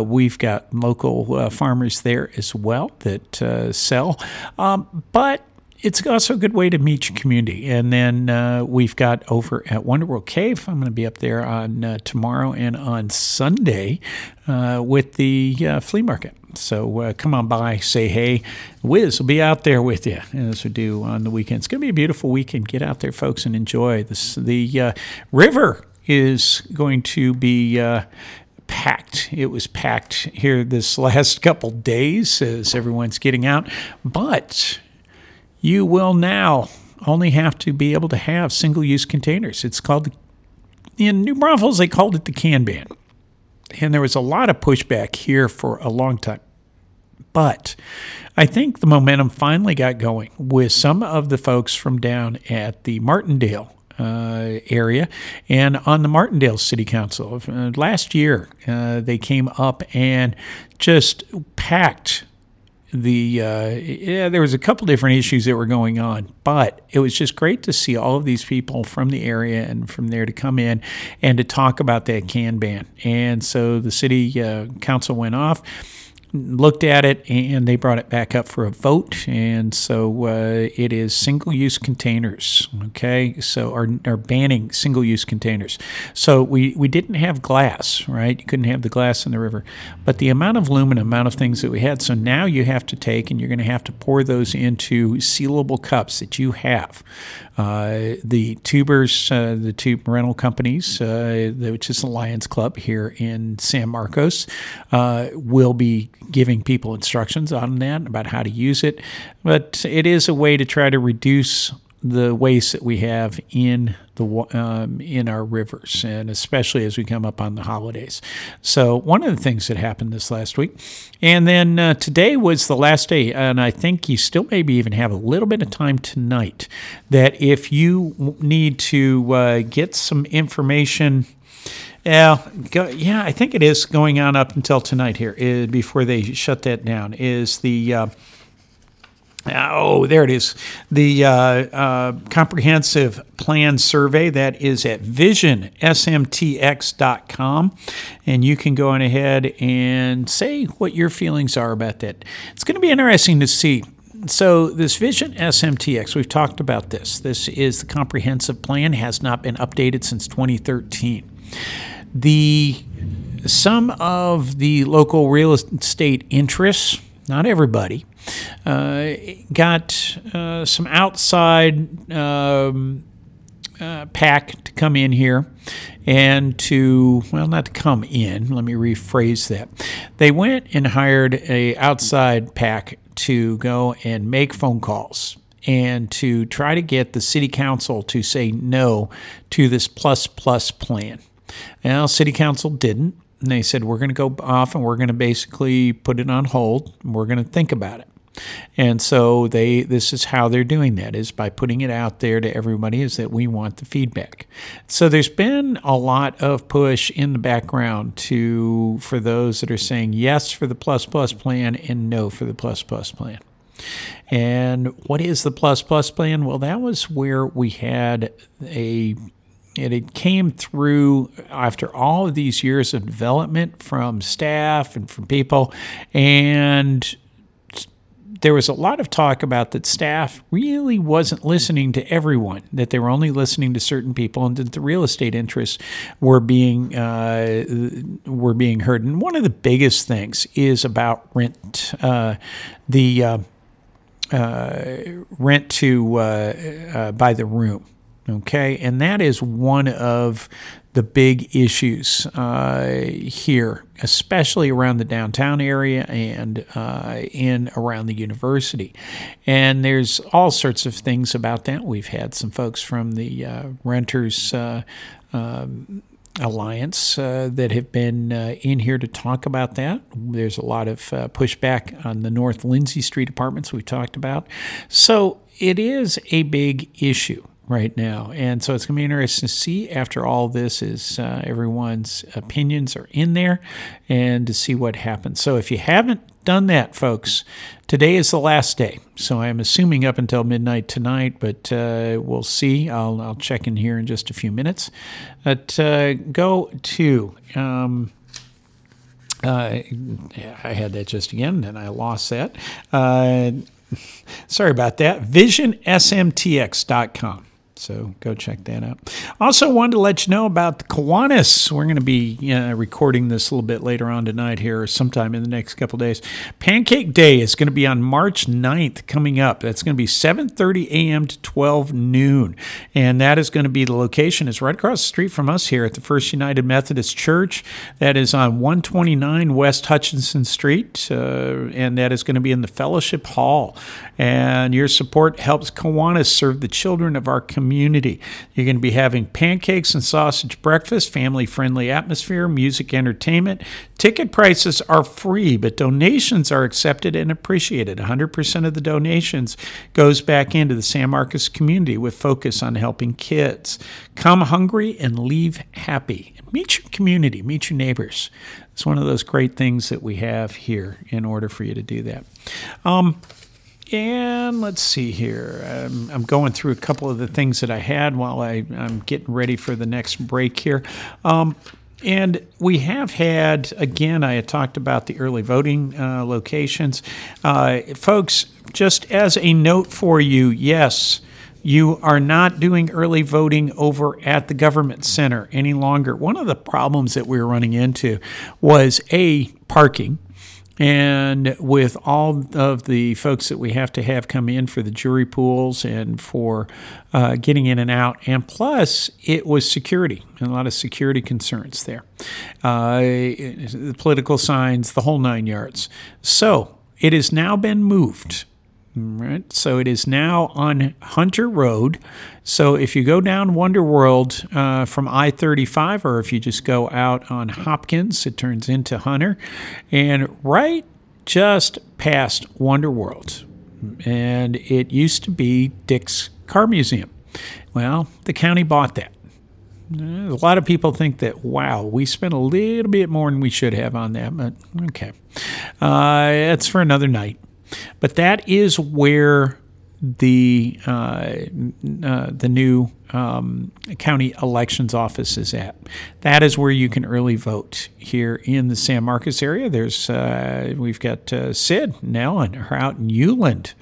We've got local farmers there as well that sell. But it's also a good way to meet your community. And then we've got over at Wonderworld Cave. I'm going to be up there on tomorrow and on Sunday with the flea market. So come on by, say hey. Wiz will be out there with you as we do on the weekend. It's going to be a beautiful weekend. Get out there, folks, and enjoy this. The river is going to be packed. It was packed here this last couple days as everyone's getting out. But you will now only have to be able to have single-use containers. It's called, in New Braunfels, they called it the Can Ban. And there was a lot of pushback here for a long time. But I think the momentum finally got going with some of the folks from down at the Martindale area and on the Martindale City Council. Last year, they came up and just packed the there was a couple different issues that were going on, but it was just great to see all of these people from the area and from there to come in and to talk about that Can Ban. And so the city council went off, looked at it, and they brought it back up for a vote. And so it is single-use containers, okay? So are banning single-use containers. So we didn't have glass, right? You couldn't have the glass in the river. But the amount of aluminum, amount of things that we had, so now you have to take and you're going to have to pour those into sealable cups that you have. The tubers, the tube rental companies, which is the Lions Club here in San Marcos, will be giving people instructions on that about how to use it. But it is a way to try to reduce the waste that we have in our rivers, and especially as we come up on the holidays. So one of the things that happened this last week, and then today was the last day, and I think you still maybe even have a little bit of time tonight, that if you need to get some information. Yeah, I think it is going on up until tonight here, before they shut that down, is the there it is. The comprehensive plan survey that is at VisionSMTX.com, and you can go on ahead and say what your feelings are about that. It's going to be interesting to see. So this Vision SMTX, we've talked about this. This is the comprehensive plan, has not been updated since 2013. Some of the local real estate interests, not everybody, got some outside PAC to come in here and to, well, not to come in, let me rephrase that. They went and hired a outside PAC to go and make phone calls and to try to get the city council to say no to this plus plan. Now, city council didn't. And they said, we're going to go off and we're going to basically put it on hold. And we're going to think about it. And so this is how they're doing that, is by putting it out there to everybody, is that we want the feedback. So there's been a lot of push in the background for those that are saying yes for the plus plan and no for the plus plan. And what is the plus plan? Well, that was where we had it came through after all of these years of development from staff and from people, and there was a lot of talk about that staff really wasn't listening to everyone, that they were only listening to certain people, and that the real estate interests were being heard. And one of the biggest things is about rent, rent to by the room. Okay, and that is one of the big issues here, especially around the downtown area and in around the university. And there's all sorts of things about that. We've had some folks from the Renters Alliance that have been in here to talk about that. There's a lot of pushback on the North Lindsay Street apartments we talked about. So it is a big issue right now. And so it's going to be interesting to see after all this is everyone's opinions are in there, and to see what happens. So if you haven't done that, folks, today is the last day. So I'm assuming up until midnight tonight, but we'll see. I'll check in here in just a few minutes. But go to... I had that just again, and I lost that. Sorry about that. VisionSMTX.com. So go check that out. Also wanted to let you know about the Kiwanis. We're going to be recording this a little bit later on tonight here, or sometime in the next couple of days. Pancake Day is going to be on March 9th coming up. That's going to be 7:30 a.m. to 12 noon. And that is going to be the location. It's right across the street from us here at the First United Methodist Church. That is on 129 West Hutchinson Street. And that is going to be in the Fellowship Hall. And your support helps Kiwanis serve the children of our community. community. You're going to be having pancakes and sausage breakfast, family-friendly atmosphere, music, entertainment. Ticket prices are free, but donations are accepted and appreciated. 100% of the donations goes back into the San Marcos community with focus on helping kids. Come hungry and leave happy. Meet your community, meet your neighbors. It's one of those great things that we have here in order for you to do that. And let's see here. I'm going through a couple of the things that I had while I'm getting ready for the next break here. And we have had, again, I had talked about the early voting locations. Folks, just as a note for you, yes, you are not doing early voting over at the government center any longer. One of the problems that we were running into was, A, parking. And with all of the folks that we have to have come in for the jury pools and for getting in and out, and plus it was security and a lot of security concerns there, the political signs, the whole nine yards. So it has now been moved. Right, so it is now on Hunter Road. So if you go down Wonderworld from I-35, or if you just go out on Hopkins, it turns into Hunter, and right just past Wonderworld, and it used to be Dick's Car Museum. Well, the county bought that. A lot of people think that, wow, we spent a little bit more than we should have on that, but okay. That's for another night. But that is where the new county elections office is at. That is where you can early vote here in the San Marcos area. There's we've got Sid and Ellen are out in Uland.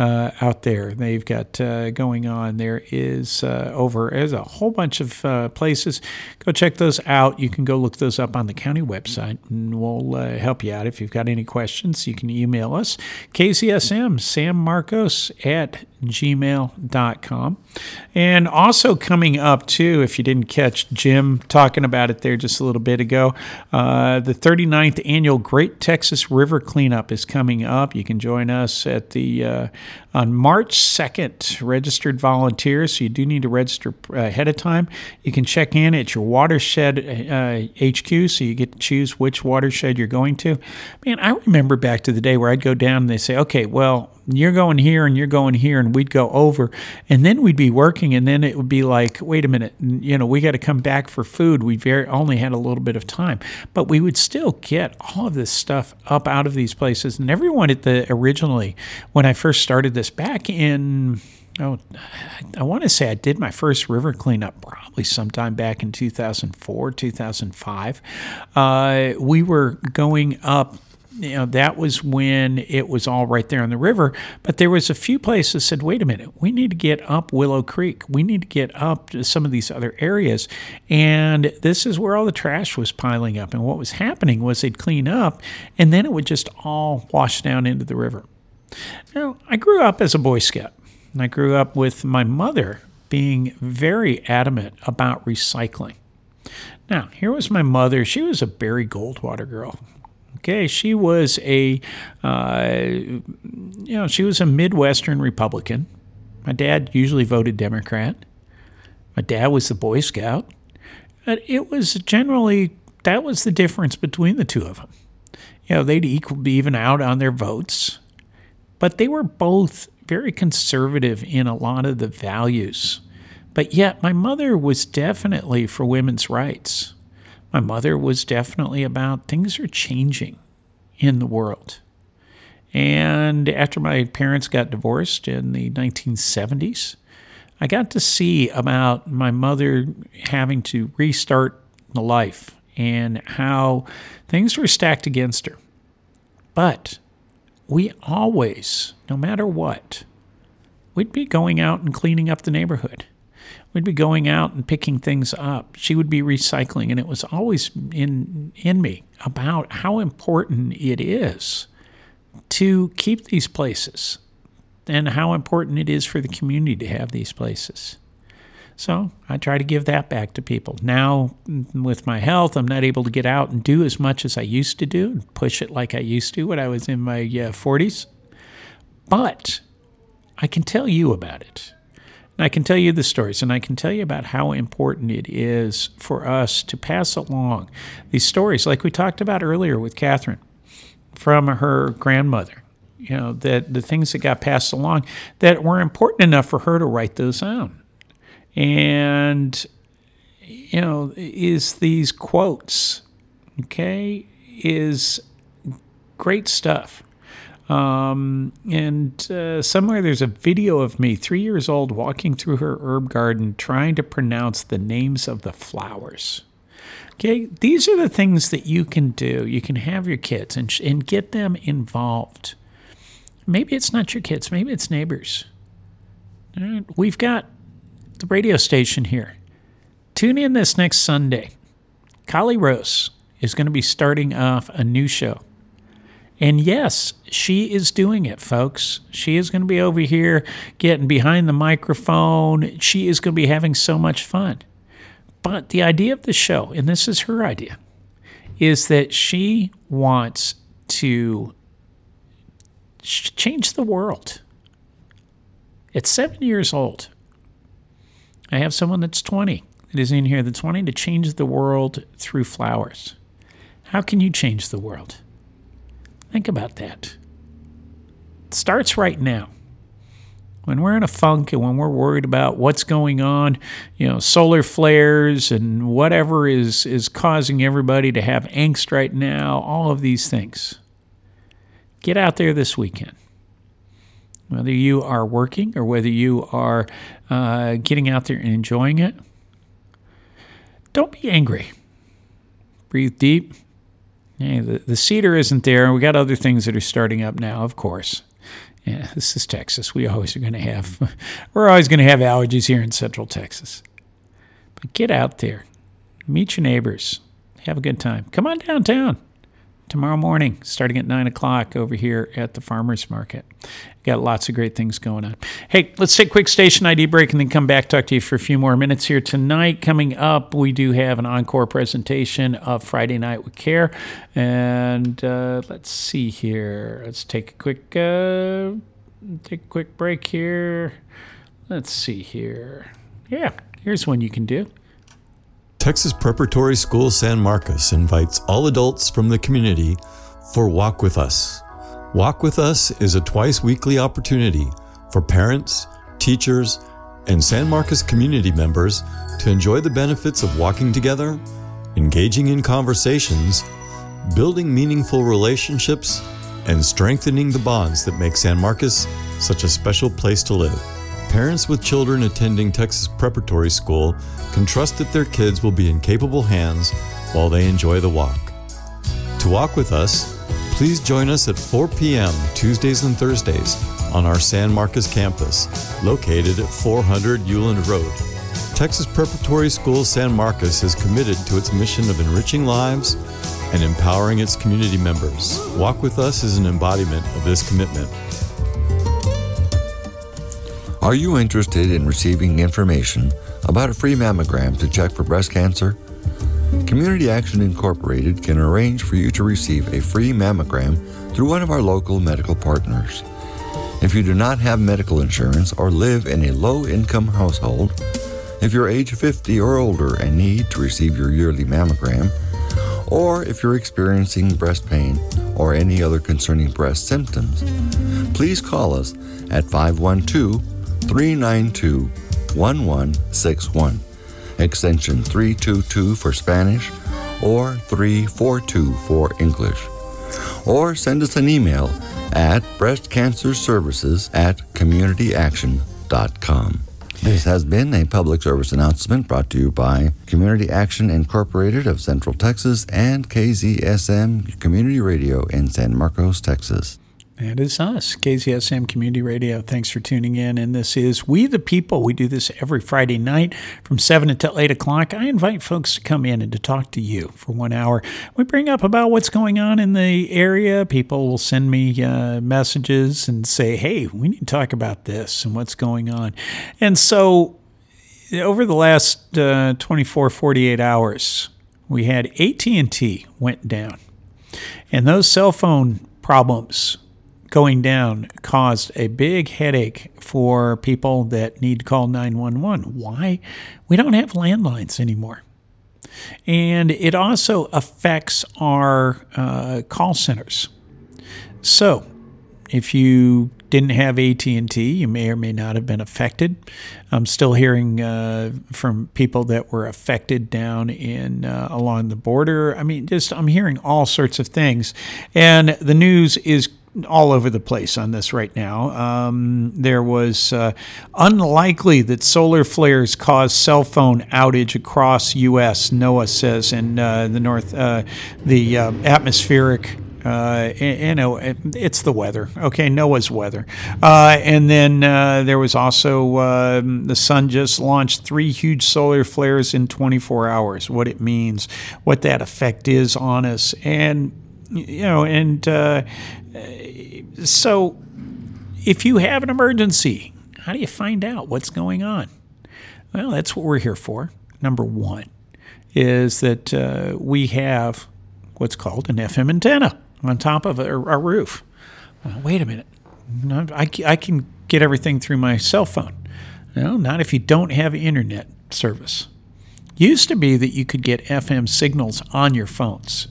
Out there, they've got going on. There is there's a whole bunch of places. Go check those out. You can go look those up on the county website, and we'll help you out. If you've got any questions, you can email us, KZSMSanMarcos@gmail.com. And also coming up, too, if you didn't catch Jim talking about it there just a little bit ago, the 39th Annual Great Texas River Cleanup is coming up. You can join us at the on March 2nd, registered volunteers, so you do need to register ahead of time. You can check in at your watershed HQ, so you get to choose which watershed you're going to. Man, I remember back to the day where I'd go down and they'd say, okay, well, you're going here and you're going here, and we'd go over, and then we'd be working, and then it would be like, wait a minute, you know, we got to come back for food. We only had a little bit of time, but we would still get all of this stuff up out of these places. And everyone at originally, when I first started this back in, I want to say I did my first river cleanup probably sometime back in 2004, 2005. We were going up. You know, that was when it was all right there on the river. But there was a few places that said, wait a minute, we need to get up Willow Creek. We need to get up to some of these other areas. And this is where all the trash was piling up. And what was happening was they'd clean up, and then it would just all wash down into the river. Now, I grew up as a Boy Scout, and I grew up with my mother being very adamant about recycling. Now, here was my mother. She was a Barry Goldwater girl. Okay, she was a, she was a Midwestern Republican. My dad usually voted Democrat. My dad was the Boy Scout. But it was generally, that was the difference between the two of them. You know, they'd be even out on their votes. But they were both very conservative in a lot of the values. But yet, my mother was definitely for women's rights. My mother was definitely about things are changing in the world. And after my parents got divorced in the 1970s, I got to see about my mother having to restart the life and how things were stacked against her. But we always, no matter what, we'd be going out and cleaning up the neighborhood. We'd be going out and picking things up. She would be recycling, and it was always in me about how important it is to keep these places and how important it is for the community to have these places. So I try to give that back to people. Now, with my health, I'm not able to get out and do as much as I used to do and push it like I used to when I was in my 40s. But I can tell you about it. And I can tell you the stories, and I can tell you about how important it is for us to pass along these stories, like we talked about earlier with Kathryn, from her grandmother, you know, that the things that got passed along that were important enough for her to write those down. And, you know, is these quotes, okay, is great stuff. And somewhere there's a video of me, 3 years old, walking through her herb garden, trying to pronounce the names of the flowers. Okay, these are the things that you can do. You can have your kids and get them involved. Maybe it's not your kids. Maybe it's neighbors. All right, we've got the radio station here. Tune in this next Sunday. Collie Rose is going to be starting off a new show. And yes, she is doing it, folks. She is going to be over here getting behind the microphone. She is going to be having so much fun. But the idea of the show, and this is her idea, is that she wants to change the world. At 7 years old, I have someone that's 20 that is in here that's wanting to change the world through flowers. How can you change the world? Think about that. It starts right now. When we're in a funk and when we're worried about what's going on, you know, solar flares and whatever is causing everybody to have angst right now, all of these things. Get out there this weekend. Whether you are working or whether you are getting out there and enjoying it, don't be angry. Breathe deep. Hey, the cedar isn't there. We got other things that are starting up now, of course. Yeah, this is Texas. We're always going to have allergies here in Central Texas. But get out there. Meet your neighbors. Have a good time. Come on downtown tomorrow morning, starting at 9 o'clock over here at the Farmers Market. Got lots of great things going on. Hey, let's take a quick station ID break and then come back, talk to you for a few more minutes here tonight. Coming up, we do have an encore presentation of Friday Night with Care. And let's see here. Let's take a quick break here. Let's see here. Yeah, here's one you can do. Texas Preparatory School San Marcos invites all adults from the community for Walk With Us. Walk With Us is a twice-weekly opportunity for parents, teachers, and San Marcos community members to enjoy the benefits of walking together, engaging in conversations, building meaningful relationships, and strengthening the bonds that make San Marcos such a special place to live. Parents with children attending Texas Preparatory School can trust that their kids will be in capable hands while they enjoy the walk. To walk with us, please join us at 4 p.m. Tuesdays and Thursdays on our San Marcos campus, located at 400 Euland Road. Texas Preparatory School San Marcos is committed to its mission of enriching lives and empowering its community members. Walk with Us is an embodiment of this commitment. Are you interested in receiving information about a free mammogram to check for breast cancer? Community Action Incorporated can arrange for you to receive a free mammogram through one of our local medical partners. If you do not have medical insurance or live in a low-income household, if you're age 50 or older and need to receive your yearly mammogram, or if you're experiencing breast pain or any other concerning breast symptoms, please call us at 512-512-512. 392-1161, extension 322 for Spanish or 342 for English. Or send us an email at breastcancerservices@communityaction.com. This has been a public service announcement brought to you by Community Action Incorporated of Central Texas and KZSM Community Radio in San Marcos, Texas. That is us, KZSM Community Radio. Thanks for tuning in. And this is We the People. We do this every Friday night from 7 until 8 o'clock. I invite folks to come in and to talk to you for 1 hour. We bring up about what's going on in the area. People will send me messages and say, hey, we need to talk about this and what's going on. And so over the last 48 hours, we had AT&T went down. And those cell phone problems going down caused a big headache for people that need to call 911. Why? We don't have landlines anymore. And it also affects our call centers. So if you didn't have AT&T, you may or may not have been affected. I'm still hearing from people that were affected down in along the border. I mean, just I'm hearing all sorts of things. And the news is all over the place on this right now. There was unlikely that solar flares caused cell phone outage across U.S., NOAA says, in the north, the atmospheric. You know, it's the weather. Okay, NOAA's weather. And then there was also the sun just launched three huge solar flares in 24 hours, what it means, what that effect is on us. And, you know, and so if you have an emergency, how do you find out what's going on? Well, that's what we're here for. Number one is that we have what's called an FM antenna on top of a roof. Well, wait a minute. I can get everything through my cell phone. No, not if you don't have internet service. Used to be that you could get FM signals on your phones.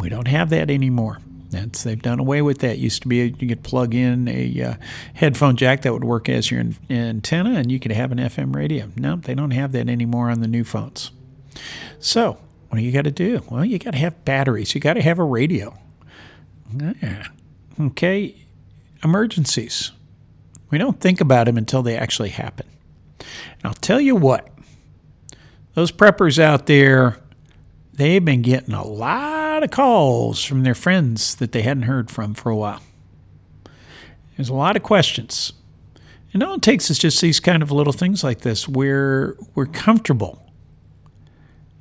We don't have that anymore. They've done away with that. Used to be you could plug in a headphone jack that would work as your antenna, and you could have an FM radio. No, they don't have that anymore on the new phones. So what do you got to do? Well, you got to have batteries. You got to have a radio. Yeah. Okay. Emergencies. We don't think about them until they actually happen. And I'll tell you what. Those preppers out there, they've been getting a lot of calls from their friends that they hadn't heard from for a while. There's a lot of questions. And all it takes is just these kind of little things like this where we're comfortable.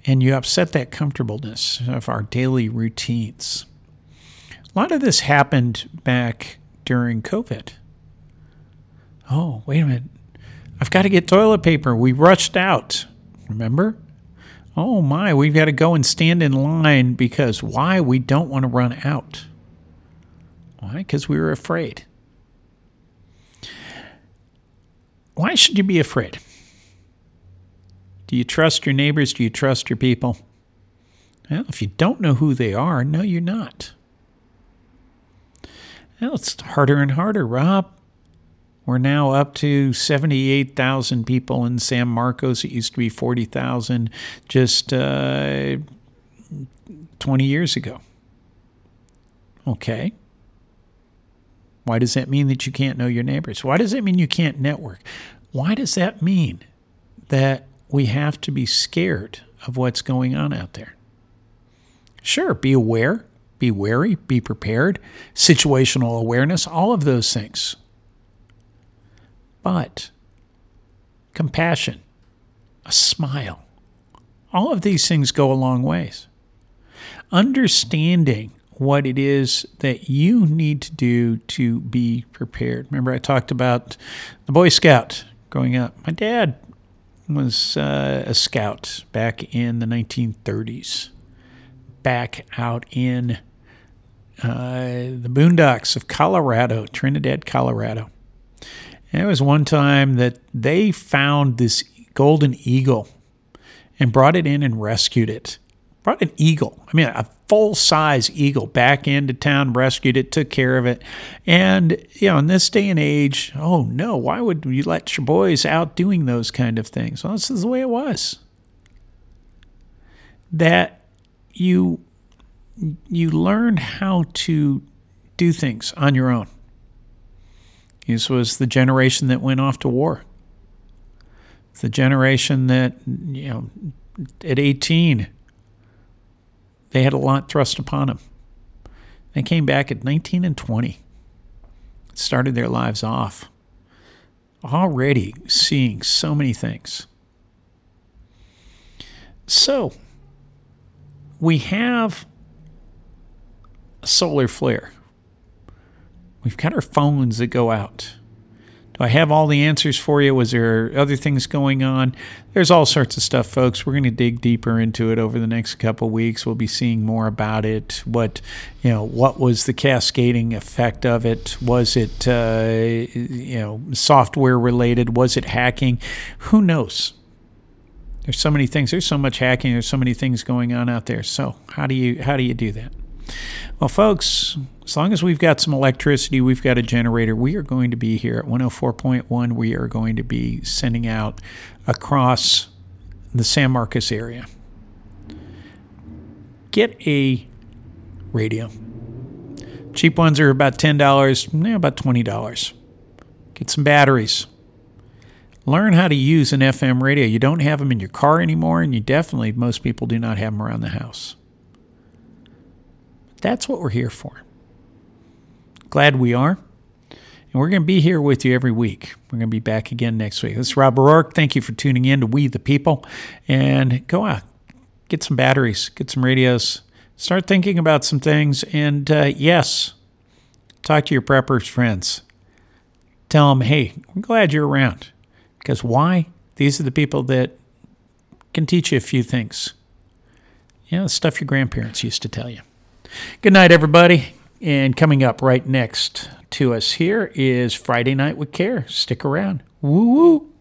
And you upset that comfortableness of our daily routines. A lot of this happened back during COVID. Oh, wait a minute. I've got to get toilet paper. We rushed out. Remember? Oh, my. We've got to go and stand in line because why? We don't want to run out. Why? Because we were afraid. Why should you be afraid? Do you trust your neighbors? Do you trust your people? Well, if you don't know who they are, no, you're not. Well, it's harder and harder, Rob. We're now up to 78,000 people in San Marcos. It used to be 40,000 just 20 years ago. Okay. Why does that mean that you can't know your neighbors? Why does that mean you can't network? Why does that mean that we have to be scared of what's going on out there? Sure, be aware, be wary, be prepared, situational awareness, all of those things. But compassion, a smile, all of these things go a long ways. Understanding what it is that you need to do to be prepared. Remember I talked about the Boy Scout growing up. My dad was a scout back in the 1930s, back out in the boondocks of Colorado, Trinidad, Colorado. And it was one time that they found this golden eagle and brought it in and rescued it. Brought an eagle, I mean a full-size eagle, back into town, rescued it, took care of it. And, you know, in this day and age, oh, no, why would you let your boys out doing those kind of things? Well, this is the way it was. That you learned how to do things on your own. This was the generation that went off to war. It's the generation that, you know, at 18... they had a lot thrust upon them. They came back at 19 and 20, started their lives off, already seeing so many things. So we have a solar flare. We've got our phones that go out. Do I have all the answers for you? Was there other things going on? There's all sorts of stuff, folks. We're going to dig deeper into it over the next couple weeks. We'll be seeing more about it. What was the cascading effect of it? Was it software related? Was it hacking? Who knows? There's so many things. There's so much hacking. There's so many things going on out there. So how do you do that? Well, folks, as long as we've got some electricity, we've got a generator, we are going to be here at 104.1. We are going to be sending out across the San Marcos area. Get a radio. Cheap ones are about $10, about $20. Get some batteries. Learn how to use an FM radio. You don't have them in your car anymore, and most people do not have them around the house. That's what we're here for. Glad we are. And we're going to be here with you every week. We're going to be back again next week. This is Rob Roark. Thank you for tuning in to We the People. And go out, get some batteries, get some radios, start thinking about some things. And yes, talk to your preppers friends. Tell them, hey, I'm glad you're around. Because why? These are the people that can teach you a few things. The stuff your grandparents used to tell you. Good night, everybody. And coming up right next to us here is Friday Night with Care. Stick around. Woo-woo.